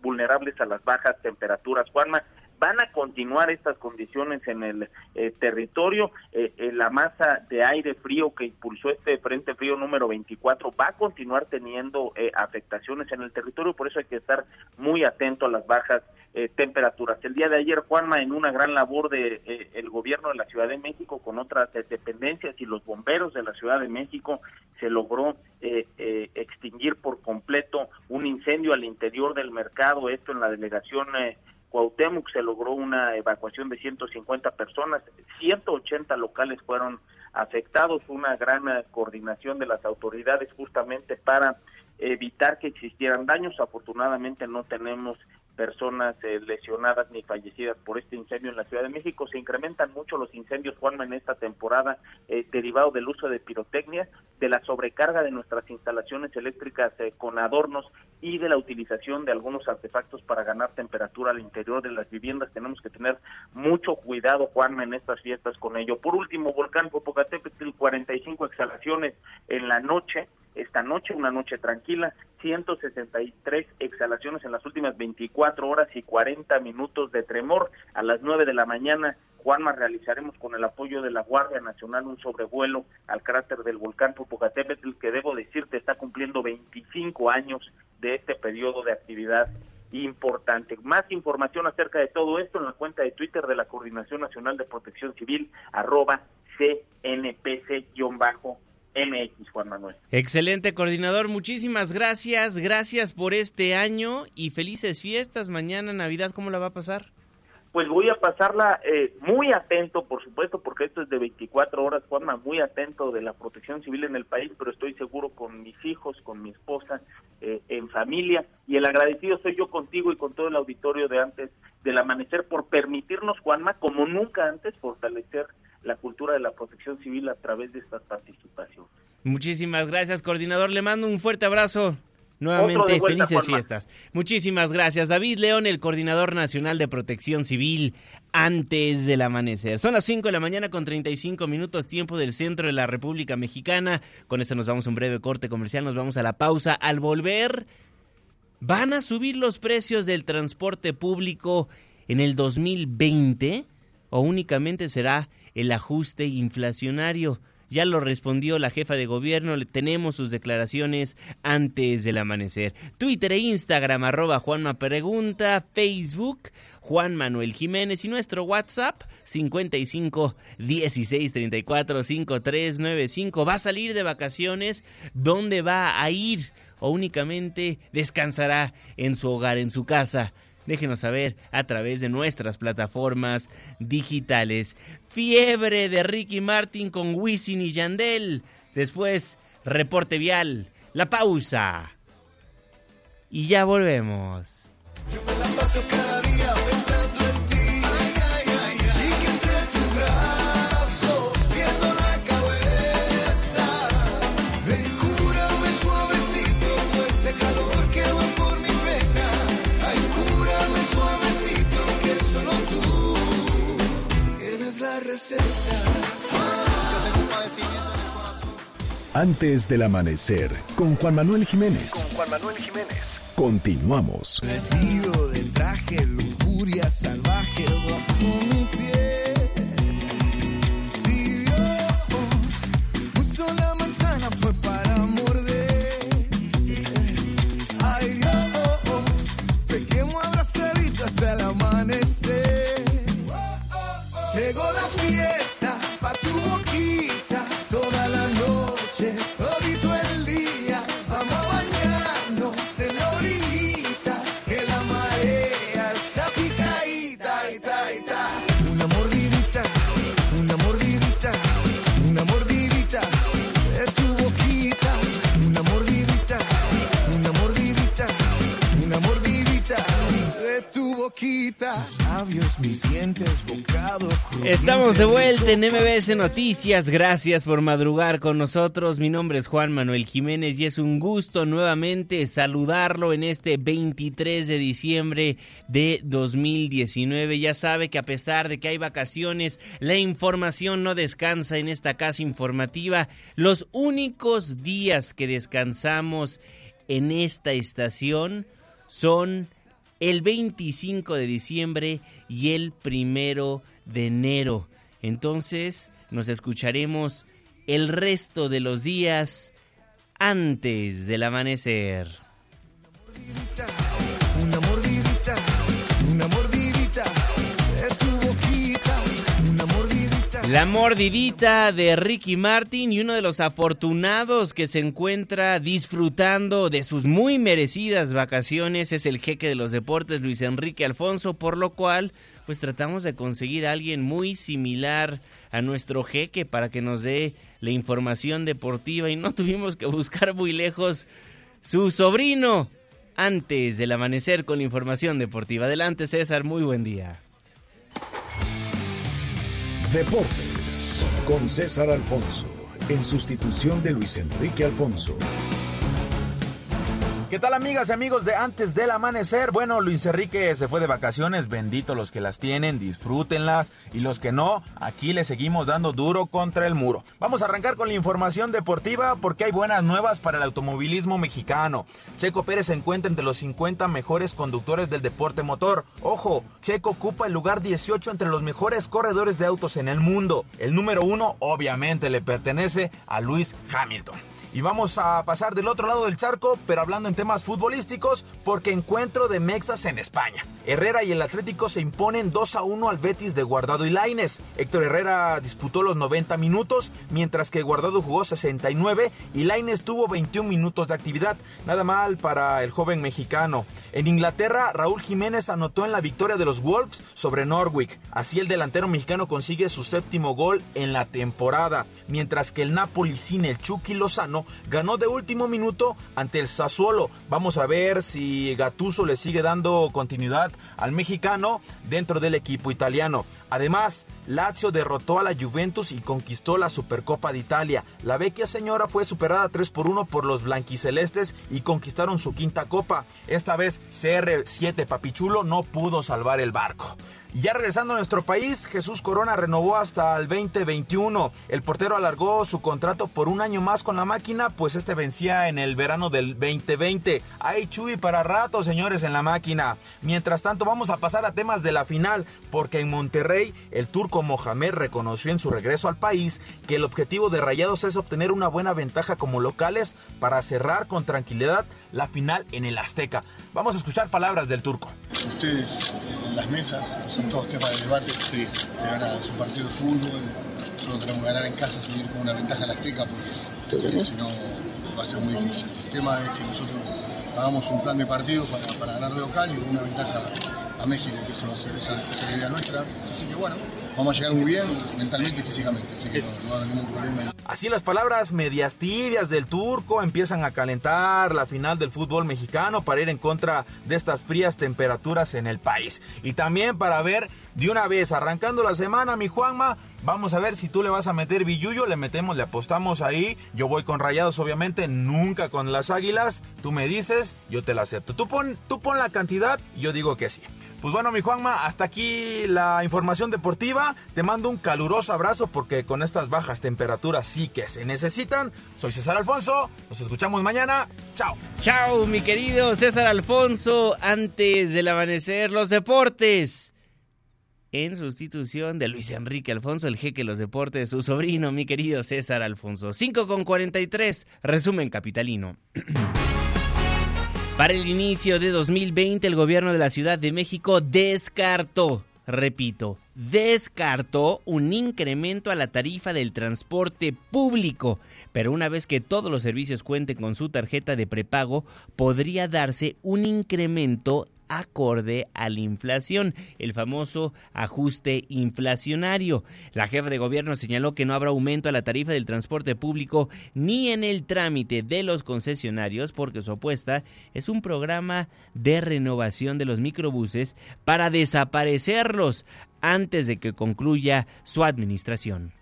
vulnerables a las bajas temperaturas. Juanma, van a continuar estas condiciones en el eh, territorio. Eh, eh, la masa de aire frío que impulsó este frente frío número veinticuatro va a continuar teniendo eh, afectaciones en el territorio, por eso hay que estar muy atento a las bajas Eh, temperaturas. El día de ayer, Juanma, en una gran labor de eh, el gobierno de la Ciudad de México con otras eh, dependencias y los bomberos de la Ciudad de México, se logró eh, eh, extinguir por completo un incendio al interior del mercado, esto en la delegación eh, Cuauhtémoc. Se logró una evacuación de ciento cincuenta personas, ciento ochenta locales fueron afectados, una gran eh, coordinación de las autoridades justamente para evitar que existieran daños. Afortunadamente no tenemos personas eh, lesionadas ni fallecidas por este incendio en la Ciudad de México. Se incrementan mucho los incendios, Juanma, en esta temporada, eh, derivado del uso de pirotecnia, de la sobrecarga de nuestras instalaciones eléctricas eh, con adornos y de la utilización de algunos artefactos para ganar temperatura al interior de las viviendas. Tenemos que tener mucho cuidado, Juanma, en estas fiestas con ello. Por último, volcán Popocatépetl, cuarenta y cinco exhalaciones en la noche. Esta noche, una noche tranquila, ciento sesenta y tres exhalaciones en las últimas veinticuatro horas y cuarenta minutos de tremor. A las nueve de la mañana, Juanma, realizaremos con el apoyo de la Guardia Nacional un sobrevuelo al cráter del volcán Popocatépetl, que debo decirte está cumpliendo veinticinco años de este periodo de actividad importante. Más información acerca de todo esto en la cuenta de Twitter de la Coordinación Nacional de Protección Civil, arroba C N P C-bajo. M X, Juan Manuel. Excelente, coordinador, muchísimas gracias, gracias por este año y felices fiestas. Mañana, Navidad, ¿cómo la va a pasar? Pues voy a pasarla eh, muy atento, por supuesto, porque esto es de veinticuatro horas, Juanma, muy atento de la protección civil en el país, pero estoy seguro con mis hijos, con mi esposa, eh, en familia, y el agradecido soy yo contigo y con todo el auditorio de Antes del Amanecer por permitirnos, Juanma, como nunca antes, fortalecer la cultura de la protección civil a través de esta participación. Muchísimas gracias, coordinador. Le mando un fuerte abrazo. Nuevamente, vuelta, felices Juanma. Fiestas. Muchísimas gracias, David León, el coordinador nacional de protección civil, Antes del Amanecer. Son las cinco de la mañana con treinta y cinco minutos, tiempo del centro de la República Mexicana. Con eso nos vamos a un breve corte comercial, nos vamos a la pausa. Al volver, ¿van a subir los precios del transporte público en el dos mil veinte o únicamente será el ajuste inflacionario? Ya lo respondió la jefa de gobierno, le tenemos sus declaraciones Antes del Amanecer. Twitter e Instagram, arroba Juanma Pregunta, Facebook, Juan Manuel Jiménez, y nuestro WhatsApp, cincuenta y cinco dieciséis treinta y cuatro cincuenta y tres noventa y cinco. ¿Va a salir de vacaciones? ¿Dónde va a ir? ¿O únicamente descansará en su hogar, en su casa? Déjenos saber a través de nuestras plataformas digitales. Fiebre de Ricky Martin con Wisin y Yandel. Después, reporte vial. La pausa. Y ya volvemos. Yo me la paso cada día pensando en ti. Ay, ay, ay, ay. Y que entre tus brazos, viendo la cabeza. Ven, cúrame suavecito todo este calor que va por mi pena. Ay, cúrame suavecito que solo tú tienes la receta. Antes del Amanecer, con Juan Manuel Jiménez. Con Juan Manuel Jiménez. Continuamos. Vestido de traje, lujuria salvaje bajo mi piel. Si Dios puso la manzana fue para morder. Ay Dios, pequemos abrazaditos hasta el amanecer. Llegó la fiesta pa' tu boquita, toda la noche, todito el día. Vamos a bañarnos en la orillita, que la marea está picadita, y ta, y ta. labios, mis dientes, bocado crujiente. Estamos de vuelta en M B S Noticias. Gracias por madrugar con nosotros. Mi nombre es Juan Manuel Jiménez y es un gusto nuevamente saludarlo en este veintitrés de diciembre de dos mil diecinueve. Ya sabe que a pesar de que hay vacaciones, la información no descansa en esta casa informativa. Los únicos días que descansamos en esta estación son el veinticinco de diciembre y el primero de enero. Entonces nos escucharemos el resto de los días antes del amanecer. Una mordidita, una mordidita, una mordidita de tu boquita, una mordidita. La mordidita de Ricky Martin, y uno de los afortunados que se encuentra disfrutando de sus muy merecidas vacaciones es el jeque de los deportes, Luis Enrique Alfonso, por lo cual pues tratamos de conseguir a alguien muy similar a nuestro jeque para que nos dé la información deportiva, y no tuvimos que buscar muy lejos su sobrino. Antes del amanecer con la información deportiva. Adelante, César, muy buen día. Deportes con César Alfonso, en sustitución de Luis Enrique Alfonso. ¿Qué tal, amigas y amigos de Antes del Amanecer? Bueno, Luis Enrique se fue de vacaciones, bendito los que las tienen, disfrútenlas, y los que no, aquí le seguimos dando duro contra el muro. Vamos a arrancar con la información deportiva porque hay buenas nuevas para el automovilismo mexicano. Checo Pérez se encuentra entre los cincuenta mejores conductores del deporte motor. Ojo, Checo ocupa el lugar dieciocho entre los mejores corredores de autos en el mundo. El número uno obviamente le pertenece a Lewis Hamilton. Y vamos a pasar del otro lado del charco, pero hablando en temas futbolísticos, porque encuentro de mexas en España. Herrera y el Atlético se imponen dos a uno al Betis de Guardado y Laines. Héctor Herrera disputó los noventa minutos, mientras que Guardado jugó sesenta y nueve y Laines tuvo veintiún minutos de actividad. Nada mal para el joven mexicano. En Inglaterra, Raúl Jiménez anotó en la victoria de los Wolves sobre Norwich. Así el delantero mexicano consigue su séptimo gol en la temporada, mientras que el Napoli sin el Chucky Lozano ganó de último minuto ante el Sassuolo. Vamos a ver si Gattuso le sigue dando continuidad al mexicano dentro del equipo italiano. Además, Lazio derrotó a la Juventus y conquistó la Supercopa de Italia. La Vecchia Señora fue superada tres por uno por los blanquicelestes y conquistaron su quinta copa. Esta vez C R siete Papichulo no pudo salvar el barco. Ya regresando a nuestro país, Jesús Corona renovó hasta el veinte veintiuno. El portero alargó su contrato por un año más con la máquina, pues este vencía en el verano del veinte veinte. Hay chuy para rato, señores, en la máquina. Mientras tanto, vamos a pasar a temas de la final, porque en Monterrey el turco Mohamed reconoció en su regreso al país que el objetivo de Rayados es obtener una buena ventaja como locales para cerrar con tranquilidad la final en el Azteca. Vamos a escuchar palabras del turco. Ustedes, en las mesas, son todos temas de debate. Sí. Pero nada, es un partido de fútbol. Nosotros tenemos que ganar en casa, seguir con una ventaja al Azteca, porque eh, si no va a ser muy difícil. El tema es que nosotros hagamos un plan de partido para, para ganar de local y una ventaja a México, que eso va a ser esa, esa la idea nuestra. Así que bueno, vamos a llegar muy bien mentalmente y físicamente, así que no, no hay ningún problema. Así las palabras medias tibias del turco empiezan a calentar la final del fútbol mexicano para ir en contra de estas frías temperaturas en el país. Y también para ver de una vez, arrancando la semana, mi Juanma, vamos a ver si tú le vas a meter billuyo, le metemos, le apostamos ahí. Yo voy con Rayados, obviamente, nunca con las Águilas. Tú me dices, yo te la acepto. Tú pon, tú pon la cantidad y yo digo que sí. Pues bueno, mi Juanma, hasta aquí la información deportiva. Te mando un caluroso abrazo porque con estas bajas temperaturas sí que se necesitan. Soy César Alfonso, nos escuchamos mañana. Chao. Chao, mi querido César Alfonso. Antes del amanecer, los deportes. En sustitución de Luis Enrique Alfonso, el jeque de los deportes, su sobrino, mi querido César Alfonso. cinco con cuarenta y tres, resumen capitalino. Para el inicio de dos mil veinte, el gobierno de la Ciudad de México descartó, repito, descartó un incremento a la tarifa del transporte público, pero una vez que todos los servicios cuenten con su tarjeta de prepago, podría darse un incremento acorde a la inflación, el famoso ajuste inflacionario. La jefa de gobierno señaló que no habrá aumento a la tarifa del transporte público ni en el trámite de los concesionarios, porque su apuesta es un programa de renovación de los microbuses para desaparecerlos antes de que concluya su administración.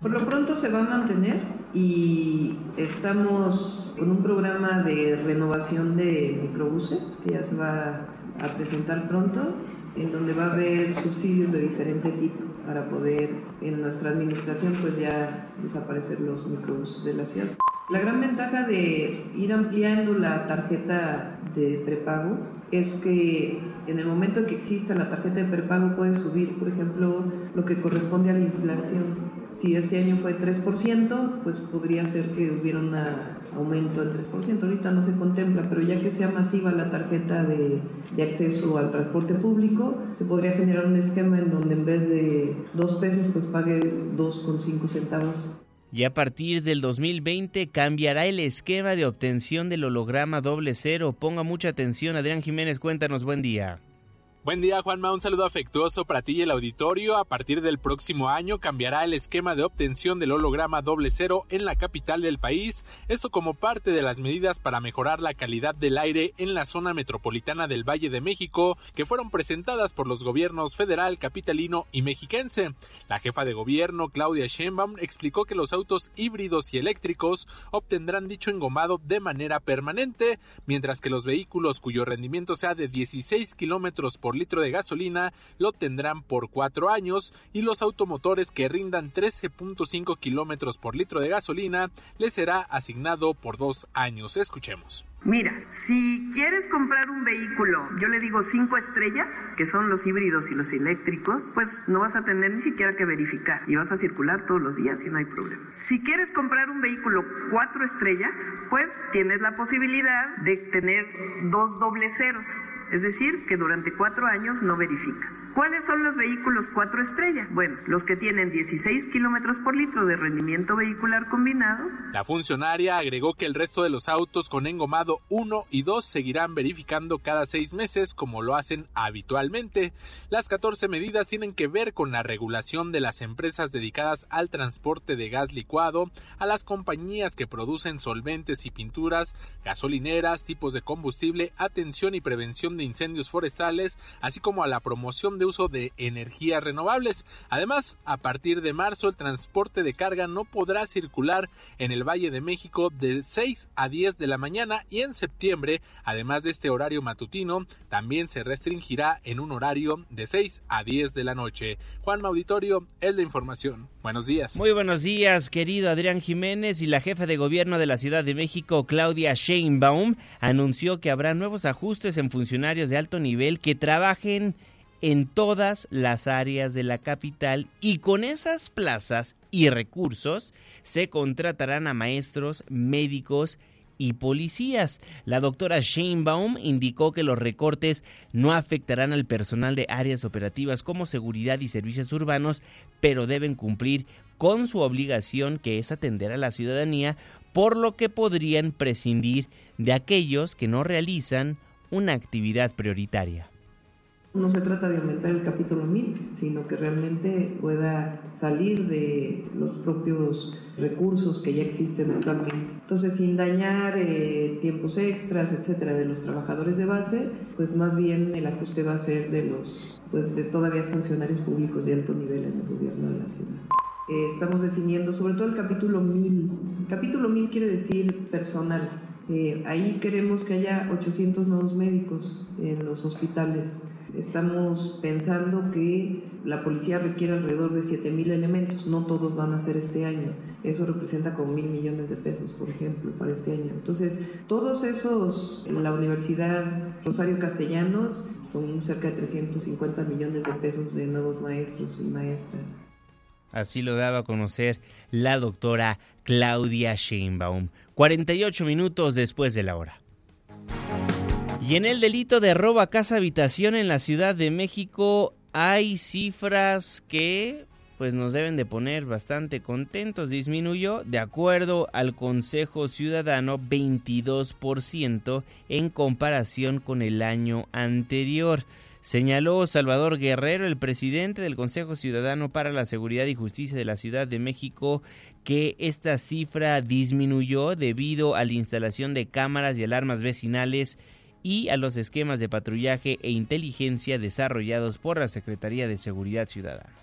Por lo pronto se va a mantener y estamos con un programa de renovación de microbuses que ya se va a presentar pronto, en donde va a haber subsidios de diferente tipo para poder en nuestra administración pues ya desaparecer los microbuses de la ciudad. La gran ventaja de ir ampliando la tarjeta de prepago es que en el momento que exista la tarjeta de prepago puede subir, por ejemplo, lo que corresponde a la inflación. Si este año fue tres por ciento, pues podría ser que hubiera un aumento del tres por ciento. Ahorita no se contempla, pero ya que sea masiva la tarjeta de, de acceso al transporte público, se podría generar un esquema en donde en vez de dos pesos, pues pagues dos con cinco centavos. Y a partir del dos mil veinte cambiará el esquema de obtención del holograma doble cero. Ponga mucha atención. Adrián Jiménez, cuéntanos, buen día. Buen día, Juanma, un saludo afectuoso para ti y el auditorio. A partir del próximo año cambiará el esquema de obtención del holograma doble cero en la capital del país, esto como parte de las medidas para mejorar la calidad del aire en la zona metropolitana del Valle de México, que fueron presentadas por los gobiernos federal, capitalino y mexiquense. La jefa de gobierno, Claudia Sheinbaum, explicó que los autos híbridos y eléctricos obtendrán dicho engomado de manera permanente, mientras que los vehículos cuyo rendimiento sea de dieciséis kilómetros por litro de gasolina lo tendrán por cuatro años y los automotores que rindan trece punto cinco kilómetros por litro de gasolina les será asignado por dos años. Escuchemos. Mira, si quieres comprar un vehículo, yo le digo cinco estrellas, que son los híbridos y los eléctricos, pues no vas a tener ni siquiera que verificar y vas a circular todos los días y no hay problema. Si quieres comprar un vehículo cuatro estrellas, pues tienes la posibilidad de tener dos doble ceros. Es decir, que durante cuatro años no verificas. ¿Cuáles son los vehículos cuatro estrellas? Bueno, los que tienen dieciséis kilómetros por litro de rendimiento vehicular combinado. La funcionaria agregó que el resto de los autos con engomado uno y dos seguirán verificando cada seis meses, como lo hacen habitualmente. Las catorce medidas tienen que ver con la regulación de las empresas dedicadas al transporte de gas licuado, a las compañías que producen solventes y pinturas, gasolineras, tipos de combustible, atención y prevención de de incendios forestales, así como a la promoción de uso de energías renovables. Además, a partir de marzo, el transporte de carga no podrá circular en el Valle de México de seis a diez de la mañana y en septiembre, además de este horario matutino, también se restringirá en un horario de seis a diez de la noche. Juan Auditorio, es la información. Buenos días. Muy buenos días, querido Adrián Jiménez. Y la jefa de gobierno de la Ciudad de México, Claudia Sheinbaum, anunció que habrá nuevos ajustes en funcionarios de alto nivel que trabajen en todas las áreas de la capital, y con esas plazas y recursos se contratarán a maestros, médicos y policías. La doctora Sheinbaum indicó que los recortes no afectarán al personal de áreas operativas como seguridad y servicios urbanos, pero deben cumplir con su obligación, que es atender a la ciudadanía, por lo que podrían prescindir de aquellos que no realizan una actividad prioritaria. No se trata de aumentar el capítulo mil, sino que realmente pueda salir de los propios recursos que ya existen actualmente. Entonces, sin dañar eh, tiempos extras, etcétera, de los trabajadores de base, pues más bien el ajuste va a ser de los, pues de todavía funcionarios públicos de alto nivel en el gobierno de la ciudad. Eh, estamos definiendo, sobre todo el capítulo mil. El capítulo mil quiere decir personal. Eh, ahí queremos que haya ochocientos nuevos médicos en los hospitales. Estamos pensando que la policía requiere alrededor de siete mil elementos, no todos van a ser este año. Eso representa como mil millones de pesos, por ejemplo, para este año. Entonces, todos esos, en la Universidad Rosario Castellanos, son cerca de trescientos cincuenta millones de pesos de nuevos maestros y maestras. Así lo daba a conocer la doctora Claudia Sheinbaum, cuarenta y ocho minutos después de la hora. Y en el delito de robo a casa habitación en la Ciudad de México hay cifras que pues nos deben de poner bastante contentos. Disminuyó, de acuerdo al Consejo Ciudadano, veintidós por ciento en comparación con el año anterior. Señaló Salvador Guerrero, el presidente del Consejo Ciudadano para la Seguridad y Justicia de la Ciudad de México, que esta cifra disminuyó debido a la instalación de cámaras y alarmas vecinales y a los esquemas de patrullaje e inteligencia desarrollados por la Secretaría de Seguridad Ciudadana.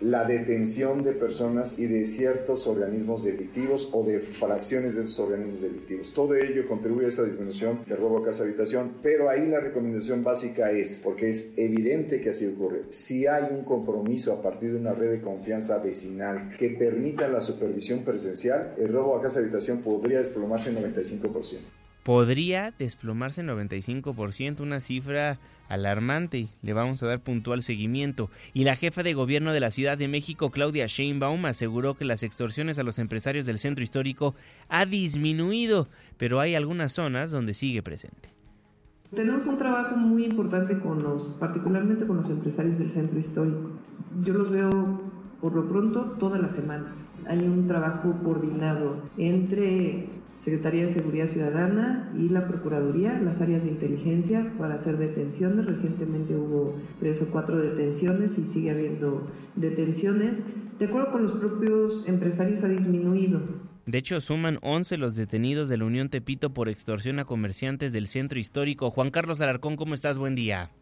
La detención de personas y de ciertos organismos delictivos o de fracciones de esos organismos delictivos. Todo ello contribuye a esta disminución de robo a casa habitación, pero ahí la recomendación básica es, porque es evidente que así ocurre, si hay un compromiso a partir de una red de confianza vecinal que permita la supervisión presencial, el robo a casa habitación podría desplomarse en noventa y cinco por ciento. Podría desplomarse en noventa y cinco por ciento, una cifra alarmante. Le vamos a dar puntual seguimiento. Y la jefa de gobierno de la Ciudad de México, Claudia Sheinbaum, aseguró que las extorsiones a los empresarios del centro histórico ha disminuido, pero hay algunas zonas donde sigue presente. Tenemos un trabajo muy importante con los, particularmente con los empresarios del centro histórico. Yo los veo por lo pronto todas las semanas. Hay un trabajo coordinado entre Secretaría de Seguridad Ciudadana y la Procuraduría, las áreas de inteligencia para hacer detenciones. Recientemente hubo tres o cuatro detenciones y sigue habiendo detenciones. De acuerdo con los propios empresarios, ha disminuido. De hecho, suman once los detenidos de la Unión Tepito por extorsión a comerciantes del centro histórico. Juan Carlos Alarcón, ¿cómo estás? Buen día.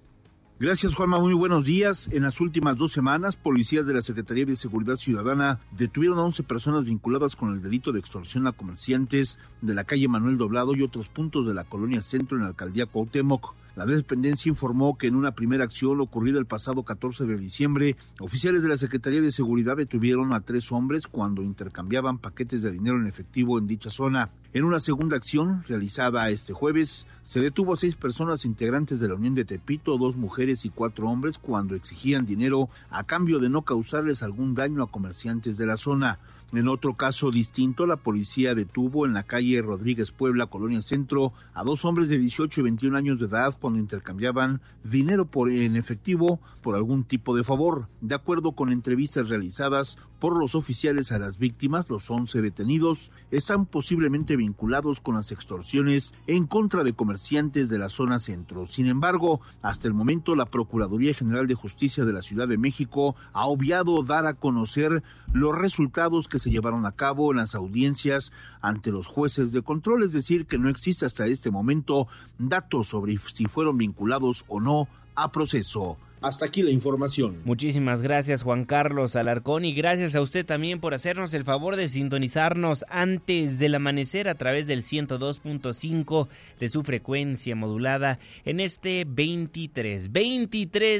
Gracias, Juanma. Muy buenos días. En las últimas dos semanas, policías de la Secretaría de Seguridad Ciudadana detuvieron a once personas vinculadas con el delito de extorsión a comerciantes de la calle Manuel Doblado y otros puntos de la colonia Centro en la alcaldía Cuauhtémoc. La dependencia informó que en una primera acción ocurrida el pasado catorce de diciembre, oficiales de la Secretaría de Seguridad detuvieron a tres hombres cuando intercambiaban paquetes de dinero en efectivo en dicha zona. En una segunda acción, realizada este jueves, se detuvo a seis personas integrantes de la Unión de Tepito, dos mujeres y cuatro hombres, cuando exigían dinero a cambio de no causarles algún daño a comerciantes de la zona. En otro caso distinto, la policía detuvo en la calle Rodríguez Puebla, Colonia Centro, a dos hombres de dieciocho y veintiún años de edad cuando intercambiaban dinero por, en efectivo por algún tipo de favor. De acuerdo con entrevistas realizadas por los oficiales a las víctimas, los once detenidos están posiblemente vinculados con las extorsiones en contra de comerciantes de la zona centro. Sin embargo, hasta el momento la Procuraduría General de Justicia de la Ciudad de México ha obviado dar a conocer los resultados que se llevaron a cabo en las audiencias ante los jueces de control, es decir, que no existe hasta este momento datos sobre si fueron vinculados o no a proceso. Hasta aquí la información. Muchísimas gracias, Juan Carlos Alarcón, y gracias a usted también por hacernos el favor de sintonizarnos antes del amanecer a través del ciento dos punto cinco de su frecuencia modulada en este veintitrés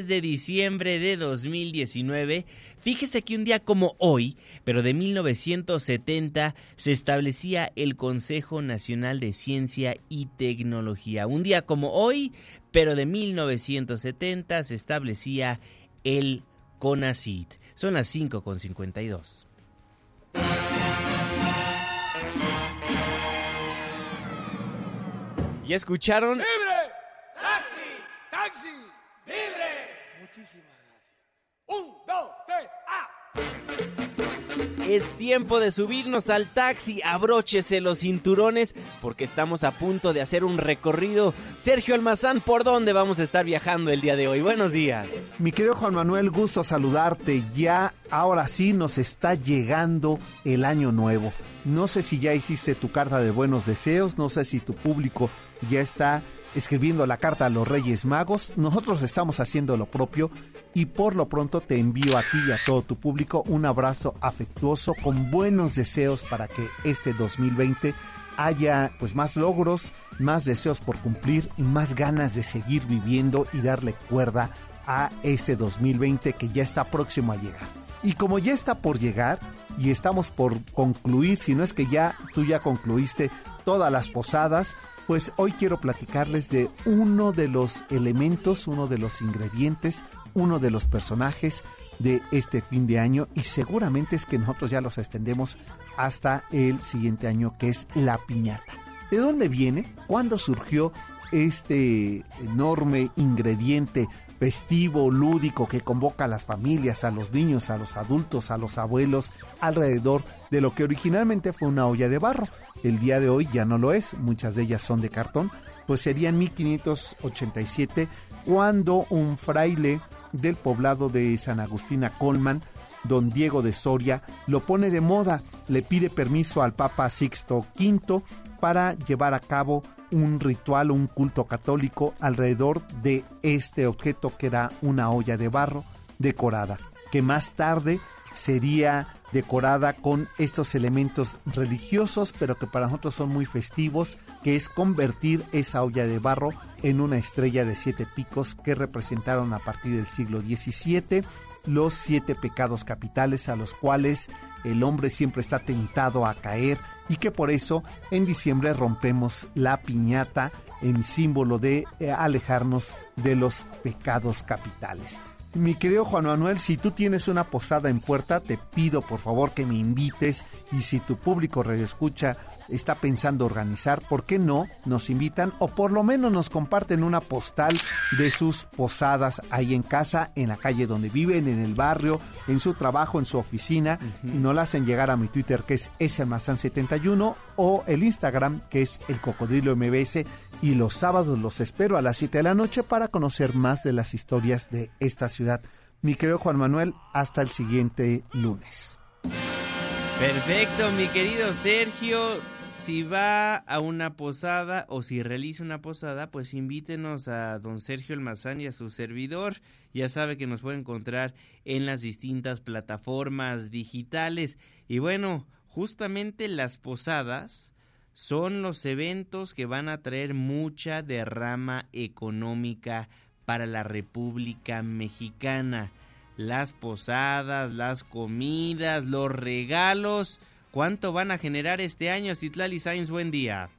de diciembre de dos mil diecinueve. Fíjese que un día como hoy, pero de mil novecientos setenta, se establecía el Consejo Nacional de Ciencia y Tecnología. Un día como hoy, pero de mil novecientos setenta, se establecía el CONACYT. Son las cinco cincuenta y dos. ¿Ya escucharon? ¡Libre! ¡Taxi! ¡Taxi! ¡Libre! Muchísimas gracias. ¡Un, dos, tres, ¡ah! Es tiempo de subirnos al taxi, abróchese los cinturones porque estamos a punto de hacer un recorrido. Sergio Almazán, ¿por dónde vamos a estar viajando el día de hoy? Buenos días. Mi querido Juan Manuel, gusto saludarte. Ya, ahora sí, nos está llegando el año nuevo. No sé si ya hiciste tu carta de buenos deseos, no sé si tu público ya está escribiendo la carta a los Reyes Magos. Nosotros estamos haciendo lo propio y por lo pronto te envío a ti y a todo tu público un abrazo afectuoso con buenos deseos para que este dos mil veinte haya pues más logros, más deseos por cumplir y más ganas de seguir viviendo y darle cuerda a ese dos mil veinte que ya está próximo a llegar. Y como ya está por llegar y estamos por concluir, si no es que ya tú ya concluiste todas las posadas, pues hoy quiero platicarles de uno de los elementos, uno de los ingredientes, uno de los personajes de este fin de año, y seguramente es que nosotros ya los extendemos hasta el siguiente año, que es la piñata. ¿De dónde viene? ¿Cuándo surgió este enorme ingrediente festivo, lúdico, que convoca a las familias, a los niños, a los adultos, a los abuelos, alrededor de lo que originalmente fue una olla de barro. El día de hoy ya no lo es, muchas de ellas son de cartón. Pues sería en mil quinientos ochenta y siete cuando un fraile del poblado de San Agustín Colman, don Diego de Soria, lo pone de moda, le pide permiso al Papa Sixto quinto para llevar a cabo un ritual o un culto católico alrededor de este objeto que era una olla de barro decorada, que más tarde sería decorada con estos elementos religiosos, pero que para nosotros son muy festivos, que es convertir esa olla de barro en una estrella de siete picos que representaron a partir del siglo diecisiete los siete pecados capitales a los cuales el hombre siempre está tentado a caer, y que por eso en diciembre rompemos la piñata en símbolo de alejarnos de los pecados capitales. Mi querido Juan Manuel, si tú tienes una posada en puerta, te pido por favor que me invites, y si tu público radioescucha está pensando organizar, ¿por qué no nos invitan o por lo menos nos comparten una postal de sus posadas ahí en casa, en la calle donde viven, en el barrio, en su trabajo, en su oficina? Uh-huh. Y nos la hacen llegar a mi Twitter, que es ese almazán setenta y uno, o el Instagram, que es el Cocodrilo M B S, y los sábados los espero a las siete de la noche para conocer más de las historias de esta ciudad. Mi querido Juan Manuel, hasta el siguiente lunes. Perfecto, mi querido Sergio. Si va a una posada o si realiza una posada, pues invítenos a don Sergio Almazán y a su servidor. Ya sabe que nos puede encontrar en las distintas plataformas digitales. Y bueno, justamente las posadas son los eventos que van a traer mucha derrama económica para la República Mexicana. Las posadas, las comidas, los regalos, ¿cuánto van a generar este año? Citlali Sainz, buen día.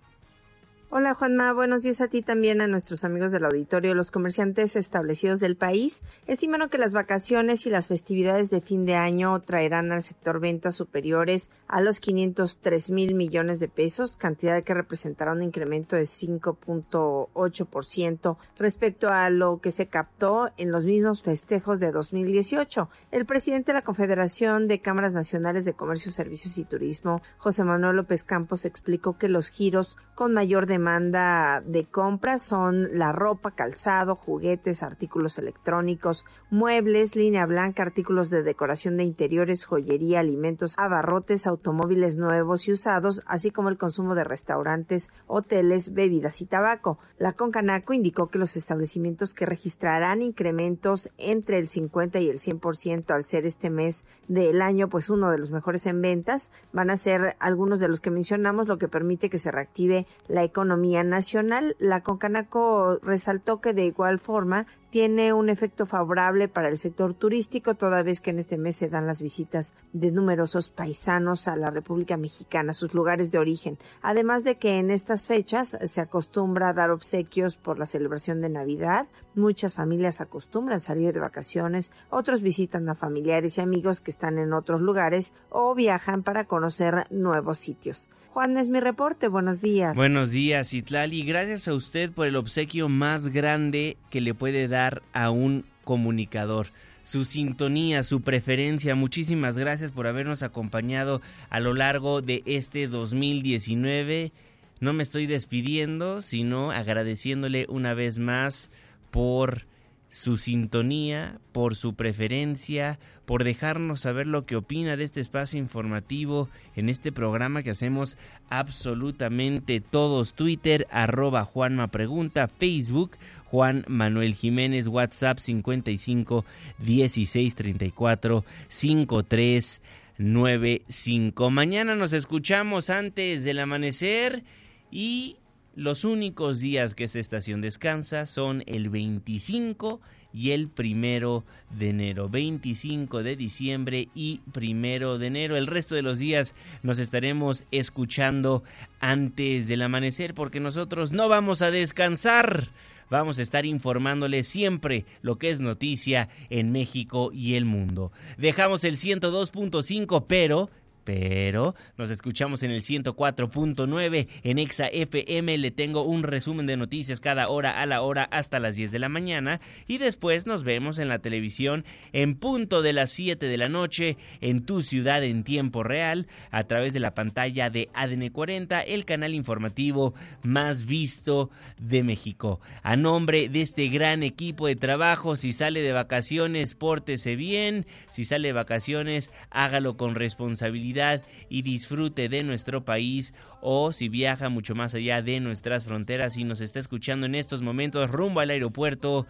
Hola Juanma, buenos días a ti también, a nuestros amigos del auditorio. Los comerciantes establecidos del país estimaron que las vacaciones y las festividades de fin de año traerán al sector ventas superiores a los quinientos tres mil millones de pesos, cantidad que representará un incremento de cinco punto ocho por ciento respecto a lo que se captó en los mismos festejos de dos mil dieciocho. El presidente de la Confederación de Cámaras Nacionales de Comercio, Servicios y Turismo, José Manuel López Campos, explicó que los giros con mayor demanda demanda de compra son la ropa, calzado, juguetes, artículos electrónicos, muebles, línea blanca, artículos de decoración de interiores, joyería, alimentos, abarrotes, automóviles nuevos y usados, así como el consumo de restaurantes, hoteles, bebidas y tabaco. La CONCANACO indicó que los establecimientos que registrarán incrementos entre el cincuenta y el cien por ciento al ser este mes del año, pues uno de los mejores en ventas, van a ser algunos de los que mencionamos, lo que permite que se reactive la economía nacional. La CONCANACO resaltó que de igual forma tiene un efecto favorable para el sector turístico, toda vez que en este mes se dan las visitas de numerosos paisanos a la República Mexicana, sus lugares de origen. Además de que en estas fechas se acostumbra a dar obsequios por la celebración de Navidad, muchas familias acostumbran salir de vacaciones, otros visitan a familiares y amigos que están en otros lugares o viajan para conocer nuevos sitios. Juan, es mi reporte. Buenos días. Buenos días, Itlali. Gracias a usted por el obsequio más grande que le puede dar a un comunicador. Su sintonía, su preferencia. Muchísimas gracias por habernos acompañado a lo largo de este dos mil diecinueve. No me estoy despidiendo, sino agradeciéndole una vez más por su sintonía, por su preferencia, por dejarnos saber lo que opina de este espacio informativo en este programa que hacemos absolutamente todos. Twitter, arroba Juanma Pregunta, Facebook, Juan Manuel Jiménez, WhatsApp cincuenta y cinco dieciséis treinta y cuatro cincuenta y tres noventa y cinco. Mañana nos escuchamos antes del amanecer, y los únicos días que esta estación descansa son el veinticinco y el primero de enero, veinticinco de diciembre y primero de enero. El resto de los días nos estaremos escuchando antes del amanecer, porque nosotros no vamos a descansar. Vamos a estar informándoles siempre lo que es noticia en México y el mundo. Dejamos el ciento dos punto cinco, pero pero nos escuchamos en el ciento cuatro punto nueve en Exa F M. Le tengo un resumen de noticias cada hora a la hora hasta las diez de la mañana y después nos vemos en la televisión en punto de las siete de la noche en tu ciudad en tiempo real a través de la pantalla de A D N cuarenta, el canal informativo más visto de México. A nombre de este gran equipo de trabajo, si sale de vacaciones, pórtese bien, si sale de vacaciones, hágalo con responsabilidad y disfrute de nuestro país, o si viaja mucho más allá de nuestras fronteras y nos está escuchando en estos momentos rumbo al aeropuerto,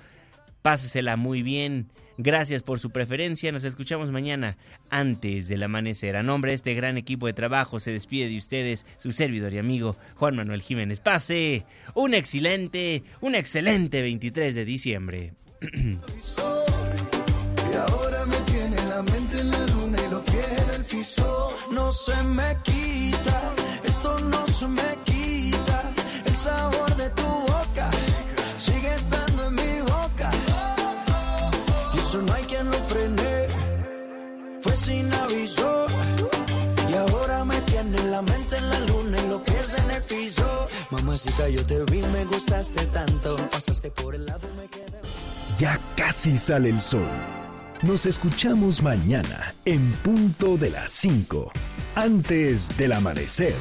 pásesela muy bien. Gracias por su preferencia, nos escuchamos mañana antes del amanecer. A nombre de este gran equipo de trabajo se despide de ustedes su servidor y amigo Juan Manuel Jiménez. Pase un excelente, un excelente veintitrés de diciembre. Y ahora me tiene la mente en la luna y lo quiere el piso. No se me quita, esto no se me quita. El sabor de tu boca sigue estando en mi boca. Y eso no hay quien lo frene, fue sin aviso. Y ahora me tiene la mente en la luna y lo que es en el piso. Mamacita, yo te vi, me gustaste tanto. Pasaste por el lado, me quedé. Ya casi sale el sol. Nos escuchamos mañana en punto de las cinco, antes del amanecer.